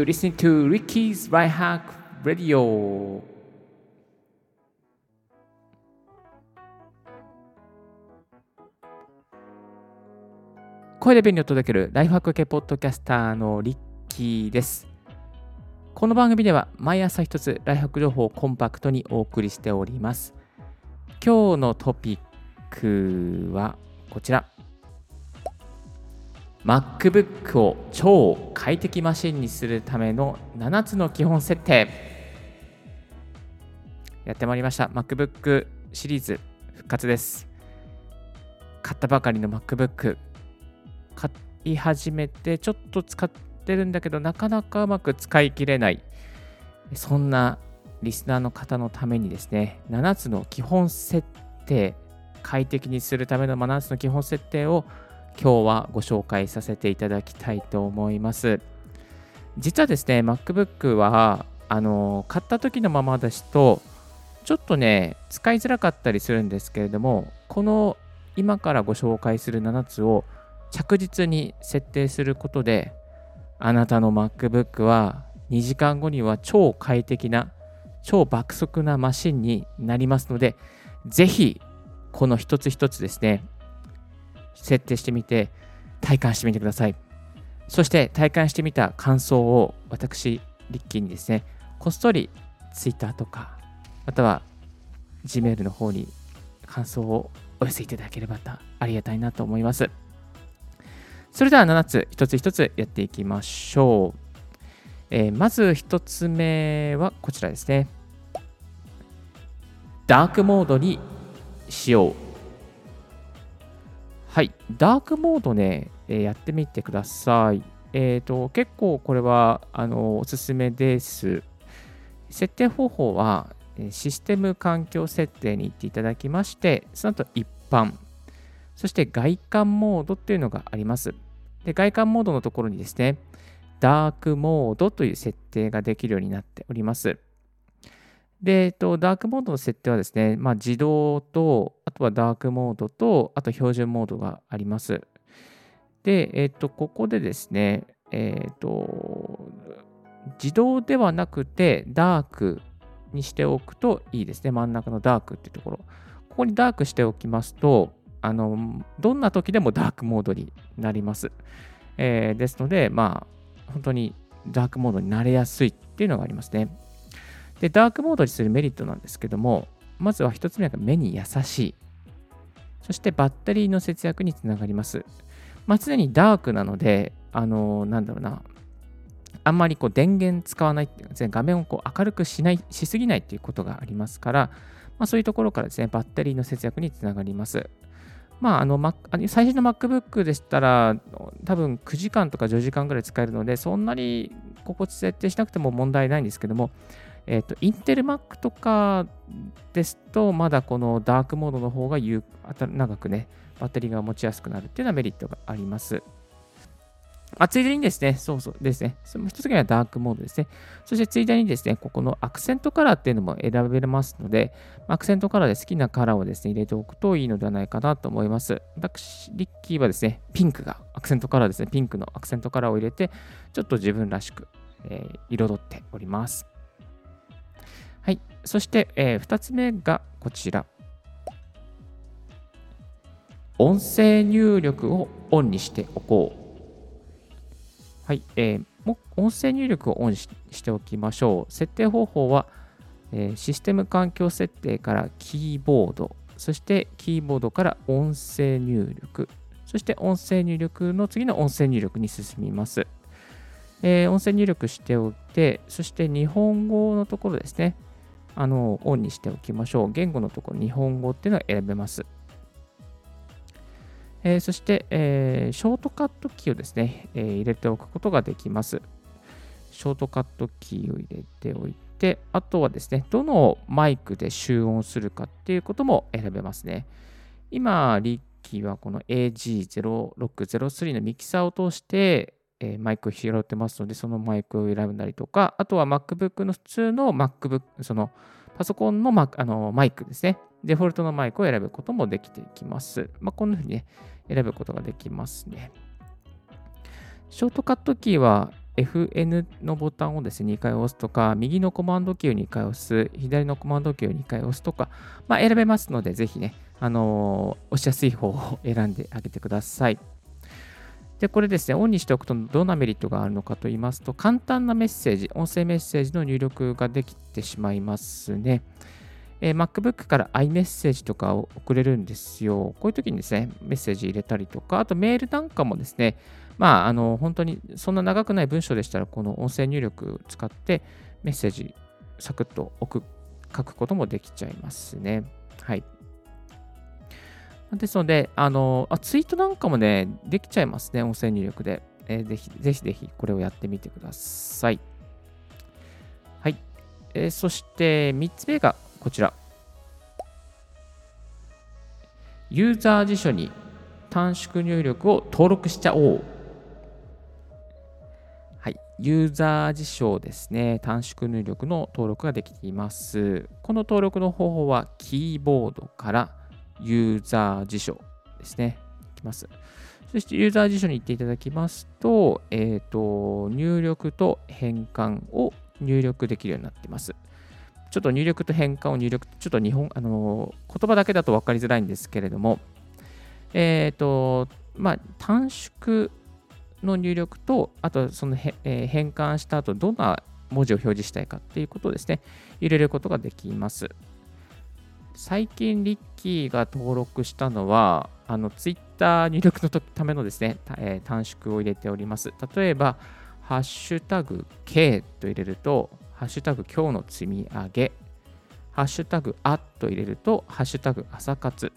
You're listening to Ricky's Right Hack Radio. 声で便利を届けるライフハック系ポッドキャスターのリッキーです。この番組では毎朝一つライフハック情報をコンパクトにお送りしております。今日のトピックはこちら。MacBook を超快適マシンにするための7つの基本設定。やってまいりました。 MacBook シリーズ復活です。買ったばかりの MacBook 買い始めてちょっと使ってるんだけどなかなかうまく使い切れない、そんなリスナーの方のためにですね、7つの基本設定、快適にするための7つの基本設定を今日はご紹介させていただきたいと思います。実はですね、MacBook は買った時のままですとちょっとね使いづらかったりするんですけれども、この今からご紹介する7つを着実に設定することで、あなたの MacBook は2時間後には超快適な超爆速なマシンになりますので、ぜひこの一つ一つですね設定してみて体感してみてください。そして体感してみた感想を私リッキーにですねこっそりツイッターとかまたは Gmail の方に感想をお寄せいただければありがたいなと思います。それでは7つ一つ一つやっていきましょう。まず1つ目はこちらですね。ダークモードにしよう。はい、ダークモードね、やってみてください。結構これはおすすめです。設定方法はシステム環境設定に行っていただきまして、その後一般、そして外観モードというのがあります。で、外観モードのところにですね、ダークモードという設定ができるようになっております。で、ダークモードの設定はですね、自動と、あとはダークモードと、あと標準モードがあります。で、ここでですね、自動ではなくてダークにしておくといいですね。真ん中のダークっていうところ。ここにダークしておきますと、どんな時でもダークモードになります。ですので、本当にダークモードになれやすいっていうのがありますね。で、ダークモードにするメリットなんですけども、まずは1つ目が目に優しい。そしてバッテリーの節約につながります。常にダークなので、あんまり電源使わないっていうかですね、画面を明るくしすぎないっていうことがありますから、そういうところからですね、バッテリーの節約につながります。最新の MacBook でしたら多分9時間とか10時間ぐらい使えるので、そんなに心地設定しなくても問題ないんですけども、インテル Mac とかですとまだこのダークモードの方が長くねバッテリーが持ちやすくなるっていうようなメリットがあります。ついでにですね、そうですね、その一つ目はダークモードですね。そしてついでにですね、ここのアクセントカラーっていうのも選べますので、アクセントカラーで好きなカラーをですね、入れておくといいのではないかなと思います。私、リッキーはですね、ピンクがアクセントカラーですね、ピンクのアクセントカラーを入れて、ちょっと自分らしく、彩っております。はい、そして、2つ目がこちら。音声入力をオンにしておこう。はい、音声入力をオンしておきましょう。設定方法は、システム環境設定からキーボード、そしてキーボードから音声入力、そして音声入力の次の音声入力に進みます。音声入力しておいて、そして日本語のところですね、オンにしておきましょう。言語のところ、日本語っていうのを選べます。そして、ショートカットキーをですね、入れておくことができます。ショートカットキーを入れておいて、あとはですね、どのマイクで集音するかっていうことも選べますね。今、リッキーはこの AG-06-03 のミキサーを通して、マイクを拾ってますので、そのマイクを選んだりとか、あとは MacBook の普通の MacBook、そのパソコンのマイクですね。デフォルトのマイクを選ぶこともできていきます。こんなふうにね、選ぶことができますね。ショートカットキーは、FN のボタンをですね、2回押すとか、右のコマンドキーを2回押す、左のコマンドキーを2回押すとか、選べますので、ぜひね、押しやすい方を選んであげてください。で、これですね、オンにしておくとどんなメリットがあるのかと言いますと、簡単なメッセージ、音声メッセージの入力ができてしまいますね。MacBook から iMessage とかを送れるんですよ。こういう時にですね、メッセージ入れたりとか、あとメールなんかもですね、本当にそんな長くない文章でしたら、この音声入力使ってメッセージサクッと書くこともできちゃいますね。はい。ですので、ツイートなんかもね、できちゃいますね、音声入力で。ぜひこれをやってみてください。はい。そして3つ目が、こちら、ユーザー辞書に短縮入力を登録しちゃおう。はい、ユーザー辞書ですね、短縮入力の登録ができています。この登録の方法はキーボードからユーザー辞書ですね、いきます。そしてユーザー辞書に行っていただきますと、入力と変換を入力できるようになっています。ちょっと入力と変換を入力、ちょっと言葉だけだと分かりづらいんですけれども、短縮の入力と、あとその変換した後、どんな文字を表示したいかっていうことをですね、入れることができます。最近、リッキーが登録したのは、Twitter 入力のためのですね、短縮を入れております。例えば、ハッシュタグ K と入れると、ハッシュタグ今日の積み上げ、ハッシュタグあと入れると、ハッシュタグ朝活、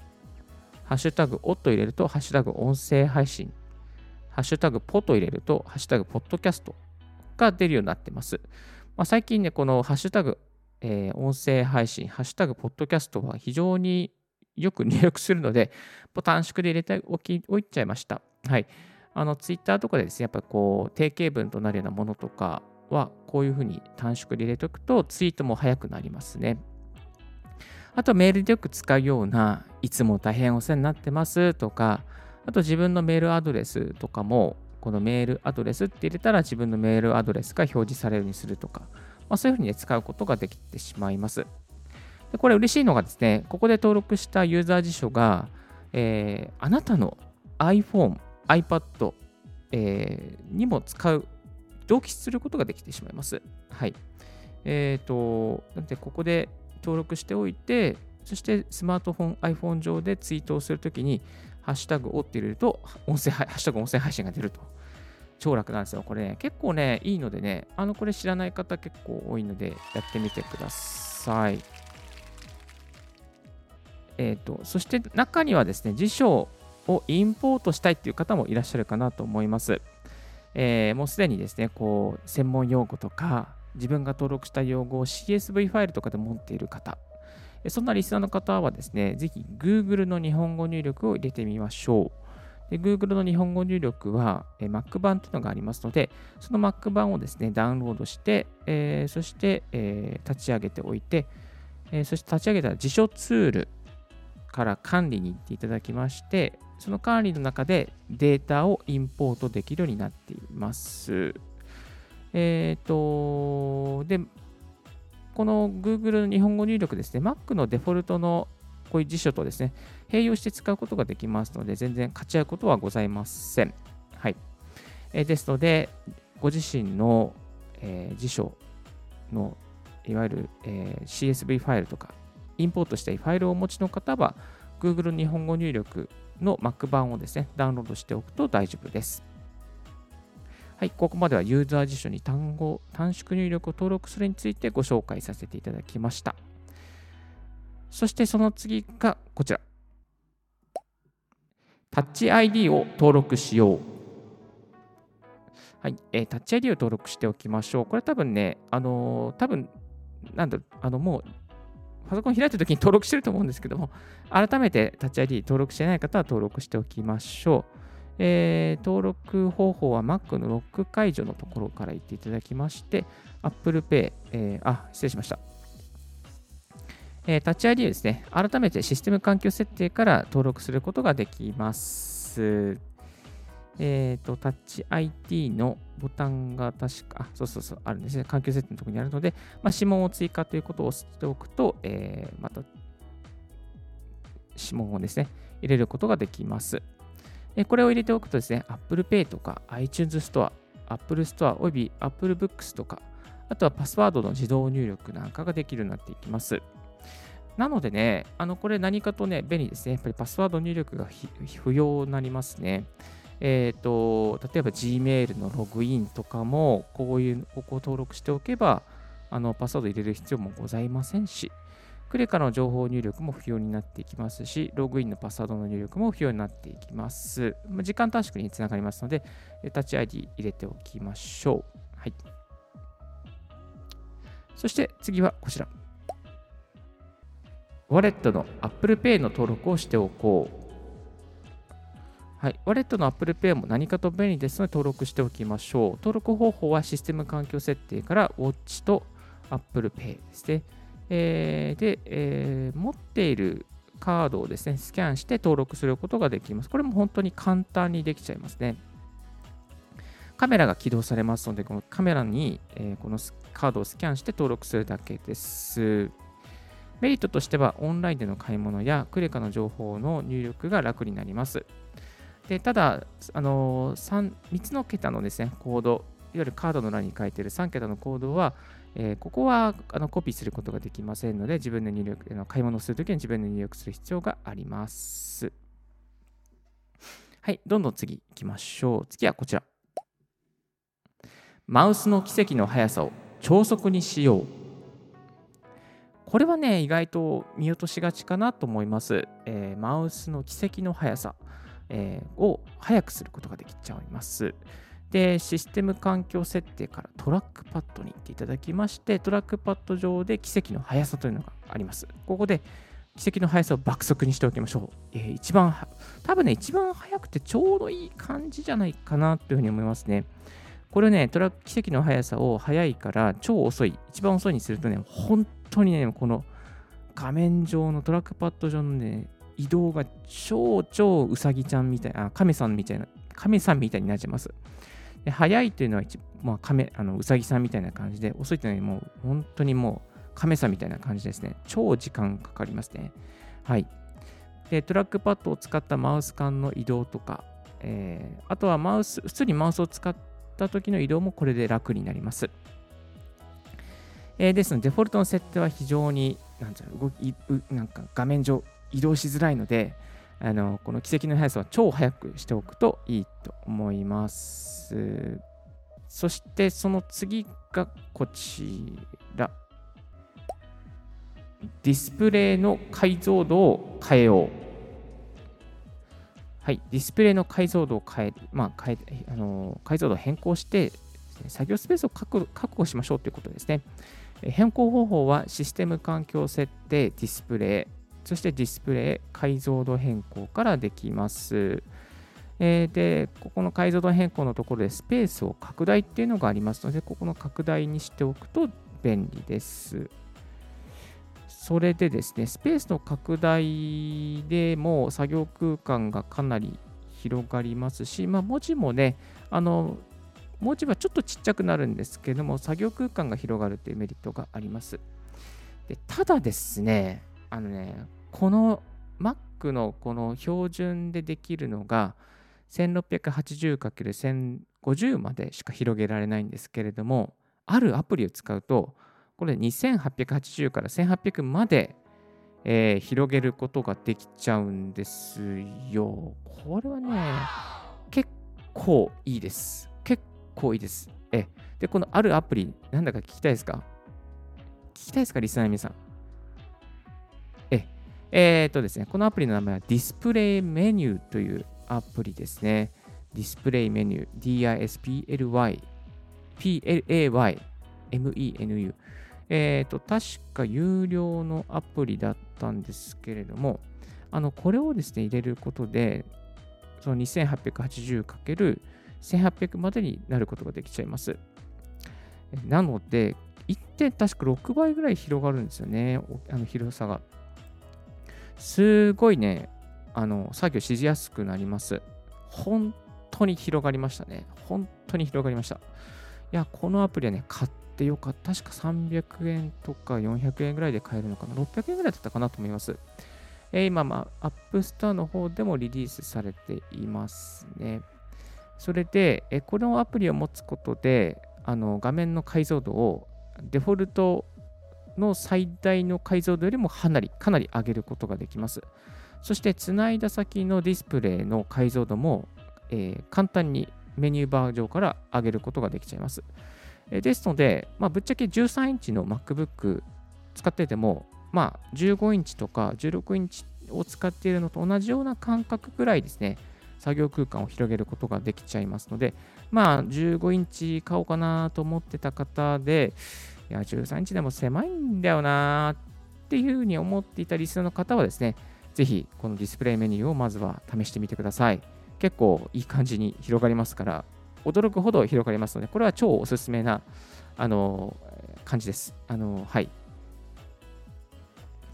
ハッシュタグおと入れると、ハッシュタグ音声配信、ハッシュタグポと入れると、ハッシュタグポッドキャストが出るようになってます。最近ね、このハッシュタグ、音声配信、ハッシュタグポッドキャストは非常によく入力するので、短縮で入れておいちゃいました。はい。ツイッターとかでですね、やっぱりこう定型文となるようなものとか、はこういうふうに短縮で入れておくとツイートも早くなりますね。あとメールでよく使うような、いつも大変お世話になってますとか、あと自分のメールアドレスとかも、このメールアドレスって入れたら自分のメールアドレスが表示されるようにするとか、そういうふうに、ね、使うことができてしまいます。でこれ嬉しいのがですね、ここで登録したユーザー辞書が、あなたの iPhone、iPad、にも使う同期することができてしまいます。はい。なので、ここで登録しておいて、そしてスマートフォン、iPhone 上でツイートをするときに、ハッシュタグをって入れると、ハッシュタグ音声配信が出ると。超楽なんですよ。これ、ね、結構ね、いいのでね、これ知らない方結構多いので、やってみてください。そして中にはですね、辞書をインポートしたいっていう方もいらっしゃるかなと思います。もうすでにですね、こう専門用語とか自分が登録した用語を CSV ファイルとかで持っている方、そんなリスナーの方はですね、ぜひ Google の日本語入力を入れてみましょう。で Google の日本語入力は Mac 版というのがありますので、その Mac 版をですね、ダウンロードして、そして、立ち上げておいて、そして立ち上げた辞書ツールから管理に行っていただきまして、その管理の中でデータをインポートできるようになっています。で、この Google の日本語入力ですね、Mac のデフォルトのこういう辞書とですね、併用して使うことができますので、全然勝ち合うことはございません。はい。ですので、ご自身の、辞書のいわゆる、CSV ファイルとか、インポートしたいファイルをお持ちの方は、Google の日本語入力の Mac 版をですね、ダウンロードしておくと大丈夫です。はい、ここまではユーザー辞書に短縮入力を登録するについてご紹介させていただきました。そしてその次がこちら。タッチ ID を登録しよう。はい、タッチ ID を登録しておきましょう。これ多分ね、もうパソコン開いたときに登録してると思うんですけども、改めてタッチ ID 登録してない方は登録しておきましょう。登録方法は Mac のロック解除のところから行っていただきまして、Apple Pay、失礼しました。タッチ ID ですね、改めてシステム環境設定から登録することができます。タッチ ID のボタンが確か、あるんですね。環境設定のところにあるので、指紋を追加ということを押しておくと、また指紋をですね、入れることができます。これを入れておくとですね、Apple Pay とか iTunes Store、Apple Store および Apple Books とか、あとはパスワードの自動入力なんかができるようになっていきます。なのでね、これ何かとね、便利ですね。やっぱりパスワード入力が不要になりますね。例えば Gmail のログインとかも、ここを登録しておけば、パスワード入れる必要もございませんし、クレカの情報入力も不要になっていきますし、ログインのパスワードの入力も不要になっていきます。時間短縮につながりますので、タッチ ID 入れておきましょう。はい。そして次はこちら。ウォレットの Apple Pay の登録をしておこう。はい。ウォレットの Apple Pay も何かと便利ですので登録しておきましょう。登録方法はシステム環境設定からウォッチと Apple Pay ですね。持っているカードをですね、スキャンして登録することができます。これも本当に簡単にできちゃいますね。カメラが起動されますので、このカメラに、このカードをスキャンして登録するだけです。メリットとしては、オンラインでの買い物やクレカの情報の入力が楽になります。で、ただ、3つの桁のですね、コード、いわゆるカードの裏に書いている3桁のコードは、ここはコピーすることができませんので、自分で入力、買い物をするときに自分で入力する必要があります。はい、どんどん次行きましょう。次はこちら。マウスの奇跡の速さを超速にしよう。これはね、意外と見落としがちかなと思います。マウスの奇跡の速さ、を速くすることができちゃいます。で、システム環境設定からトラックパッドに行っていただきまして、トラックパッド上で奇跡の速さというのがあります。ここで奇跡の速さを爆速にしておきましょう。多分ね、一番速くてちょうどいい感じじゃないかなというふうに思いますね。これね、奇跡の速さを速いから超遅い、一番遅いにするとね、本当にね、この画面上のトラックパッド上のね、移動が超うさぎちゃんみたいな、亀さんみたいになっちゃいます。で、速いというのはうさぎさんみたいな感じで、遅いというのはもう本当にもう亀さんみたいな感じですね。超時間かかりますね。はい。で、トラックパッドを使ったマウス間の移動とか、あとは普通にマウスを使った時の移動もこれで楽になります。ですので、デフォルトの設定は非常になんか画面上移動しづらいので、この奇跡の速さは超速くしておくといいと思います。そしてその次がこちら。ディスプレイの解像度を変えよう。はい、ディスプレイの解像度を解像度を変更して、作業スペースを確保しましょうということですね。変更方法はシステム環境設定、ディスプレイ、そしてディスプレイ、解像度変更からできます。で、ここの解像度変更のところでスペースを拡大っていうのがありますので、ここの拡大にしておくと便利です。それでですね、スペースの拡大でも作業空間がかなり広がりますし、文字もね、文字はちょっとちっちゃくなるんですけれども、作業空間が広がるというメリットがあります。で、ただですね、この Mac のこの標準でできるのが 1680×1050 までしか広げられないんですけれども、あるアプリを使うとこれ2880から1800まで、広げることができちゃうんですよ。これはね、結構いいです。で、このあるアプリ、なんだか聞きたいですか、リスナーの皆さん。ですね、このアプリの名前はディスプレイメニューというアプリですね。ディスプレイメニュー、DISPLY PLAY MENU、確か有料のアプリだったんですけれども、これをですね、入れることで、その 2880×1800 までになることができちゃいます。なので、確か6倍ぐらい広がるんですよね、広さが。すごいね、作業しやすくなります。本当に広がりましたね。本当に広がりました。いや、このアプリはね、買ってよかった。確か300円とか400円ぐらいで買えるのかな。600円ぐらいだったかなと思います。今、App Store の方でもリリースされていますね。それで、このアプリを持つことで、画面の解像度をデフォルトの最大の解像度よりもかなり上げることができます。そして、つないだ先のディスプレイの解像度も、簡単にメニューバー上から上げることができちゃいます。ですので、ぶっちゃけ13インチの MacBook 使ってても、15インチとか16インチを使っているのと同じような感覚ぐらいですね、作業空間を広げることができちゃいますので、15インチ買おうかなと思ってた方で、いや、13インチでも狭いんだよなっていうふうに思っていたリスナーの方はですね、ぜひこのディスプレイメニューをまずは試してみてください。結構いい感じに広がりますから、驚くほど広がりますので、これは超おすすめな感じです。はい。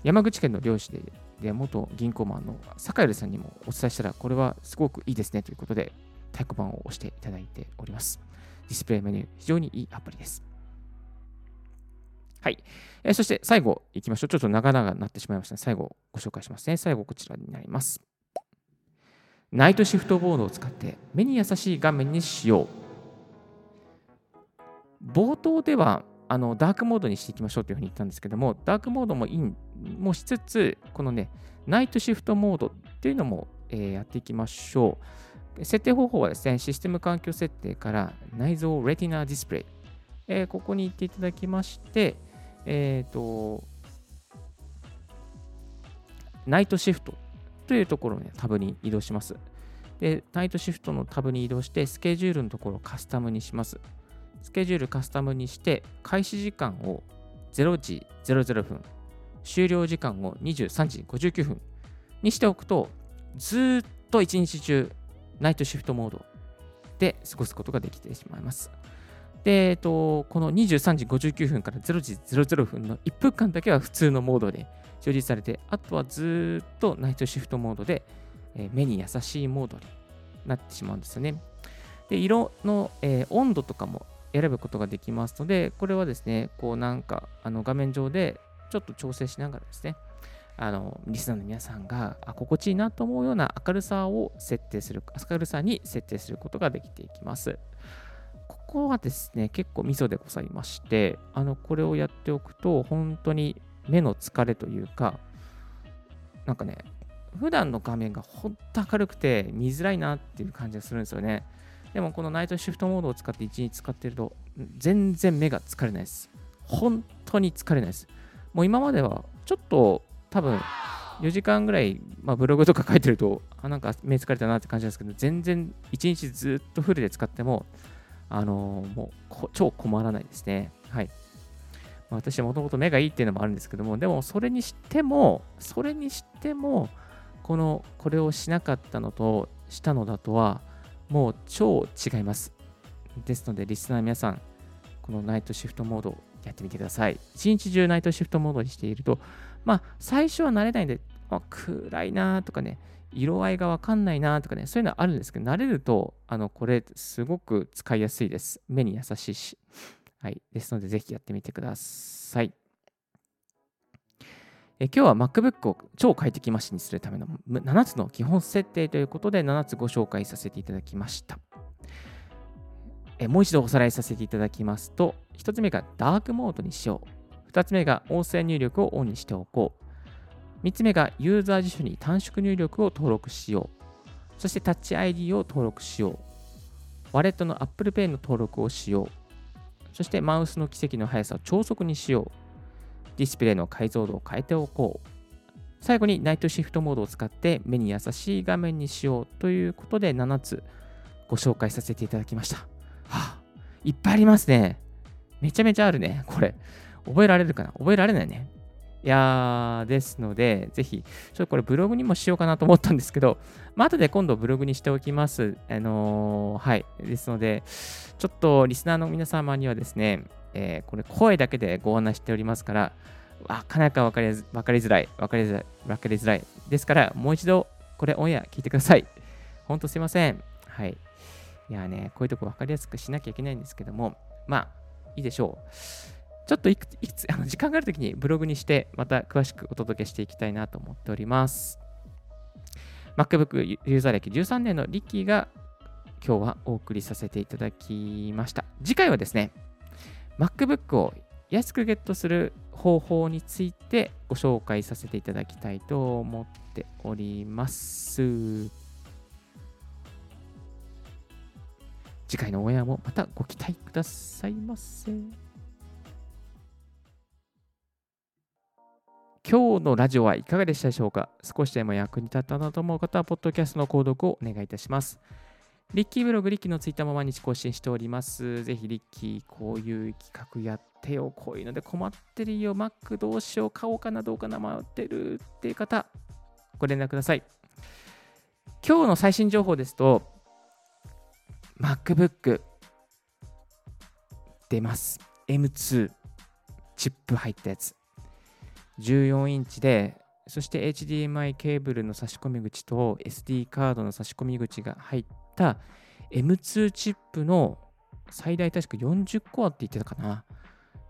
山口県の漁師で元銀行マンの坂寄さんにもお伝えしたら、これはすごくいいですねということで、太鼓判を押していただいております。ディスプレイメニュー、非常にいいアプリです。はい。そして最後いきましょう。ちょっと長々になってしまいましたね。最後ご紹介しますね。最後こちらになります。ナイトシフトボードを使って目に優しい画面にしよう。冒頭ではダークモードにしていきましょうというふうに言ったんですけども、ダークモードもインもしつつ、このね、ナイトシフトモードっていうのも、やっていきましょう。設定方法はですね、システム環境設定から内蔵レティナディスプレイ、ここに行っていただきまして、ナイトシフトというところを、ね、タブに移動します。で、ナイトシフトのタブに移動して、スケジュールのところをカスタムにします。スケジュールカスタムにして、開始時間を0時00分、終了時間を23時59分にしておくと、ずっと一日中、ナイトシフトモードで過ごすことができてしまいます。で、この23時59分から0時00分の1分間だけは普通のモードで表示されて、あとはずっとナイトシフトモードで、目に優しいモードになってしまうんですよね。で、色の、温度とかも選ぶことができますので、これはですね、こうなんか画面上でちょっと調整しながらですね、リスナーの皆さんが心地いいなと思うような明るさに設定することができていきます。ここはですね、結構ミソでございまして、これをやっておくと本当に目の疲れというか、なんかね、普段の画面が本当明るくて見づらいなっていう感じがするんですよね。でもこのナイトシフトモードを使って一日使ってると全然目が疲れないです。本当に疲れないです。もう今まではちょっと多分4時間ぐらい、ブログとか書いてるとなんか目疲れたなって感じなんですけど、全然一日ずっとフルで使ってももう超困らないですね。はい。私はもともと目がいいっていうのもあるんですけども、でもそれにしても、これをしなかったのとしたのだとは、もう超違います。ですので、リスナーの皆さん、このナイトシフトモードをやってみてください。一日中ナイトシフトモードにしていると、最初は慣れないんで、暗いなとかね、色合いが分かんないなとかね、そういうのはあるんですけど、慣れると、これすごく使いやすいです。目に優しいし。はい。ですので、ぜひやってみてください。今日は MacBook を超快適マシンにするための7つの基本設定ということで、7つご紹介させていただきました。もう一度おさらいさせていただきますと、1つ目がダークモードにしよう。2つ目が音声入力をオンにしておこう。3つ目がユーザー自主に短縮入力を登録しよう。そしてタッチ ID を登録しよう。ワレットの Apple Pay の登録をしよう。そしてマウスの奇跡の速さを超速にしよう。ディスプレイの解像度を変えておこう。最後にナイトシフトモードを使って目に優しい画面にしようということで7つご紹介させていただきました。いっぱいありますね。めちゃめちゃあるね。これ覚えられるかな？覚えられないね。いやー、ですので、ぜひ、これブログにもしようかなと思ったんですけど、後で今度ブログにしておきます。はい。ですので、ちょっとリスナーの皆様にはですね、これ声だけでご案内しておりますから、わかりづらい。ですから、もう一度これオンエア聞いてください。ほんとすいません。はい。いやね、こういうとこ分かりやすくしなきゃいけないんですけども、まあいいでしょう。ちょっといくつ時間があるときにブログにしてまた詳しくお届けしていきたいなと思っております。MacBook ユーザー歴13年のリッキーが今日はお送りさせていただきました。次回はですね、MacBook を安くゲットする方法についてご紹介させていただきたいと思っております。次回のオンエアもまたご期待くださいませ。今日のラジオはいかがでしたでしょうか。少しでも役に立ったなと思う方はポッドキャストの購読をお願いいたします。リッキーブログ、リッキーのツイッターも毎日更新しております。ぜひリッキー、こういう企画やってよ、こういうので困ってるよ、Mac どうしよう、買おうかなどうかな迷ってるっていう方、ご連絡ください。今日の最新情報ですと MacBook 出ます。 M2 チップ入ったやつ、14インチで、そして HDMI ケーブルの差し込み口と SD カードの差し込み口が入った M2 チップの最大確か40コアって言ってたかな、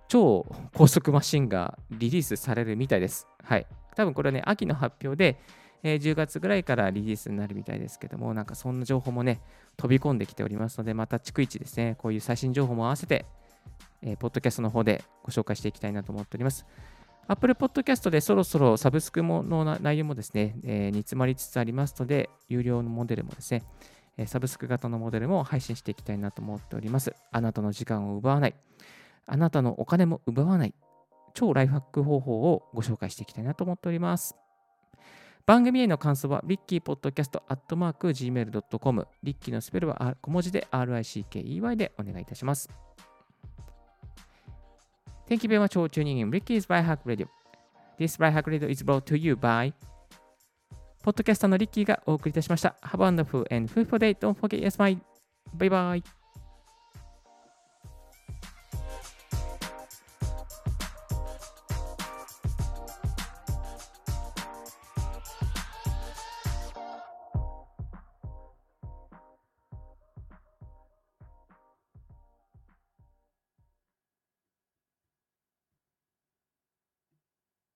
超高速マシンがリリースされるみたいです。はい。多分これはね、秋の発表で、10月ぐらいからリリースになるみたいですけども、なんかそんな情報もね、飛び込んできておりますので、また逐一ですね、こういう最新情報も合わせて、ポッドキャストの方でご紹介していきたいなと思っております。Apple Podcast でそろそろサブスクもの内容もですね、煮詰まりつつありますので、有料のモデルもですね、サブスク型のモデルも配信していきたいなと思っております。あなたの時間を奪わない、あなたのお金も奪わない、超ライフハック方法をご紹介していきたいなと思っております。番組への感想は、リッキーポッドキャスト@gmail.com、リッキーのスペルは小文字で RICKEY でお願いいたします。Thank you very much for tuning in Ricky's Lifehack Radio. This Lifehack Radio is brought to you by ポッドキャスターのリッキーがお送りいたしました。Have a wonderful and fruitful day. Don't forget, yes, bye. Bye bye.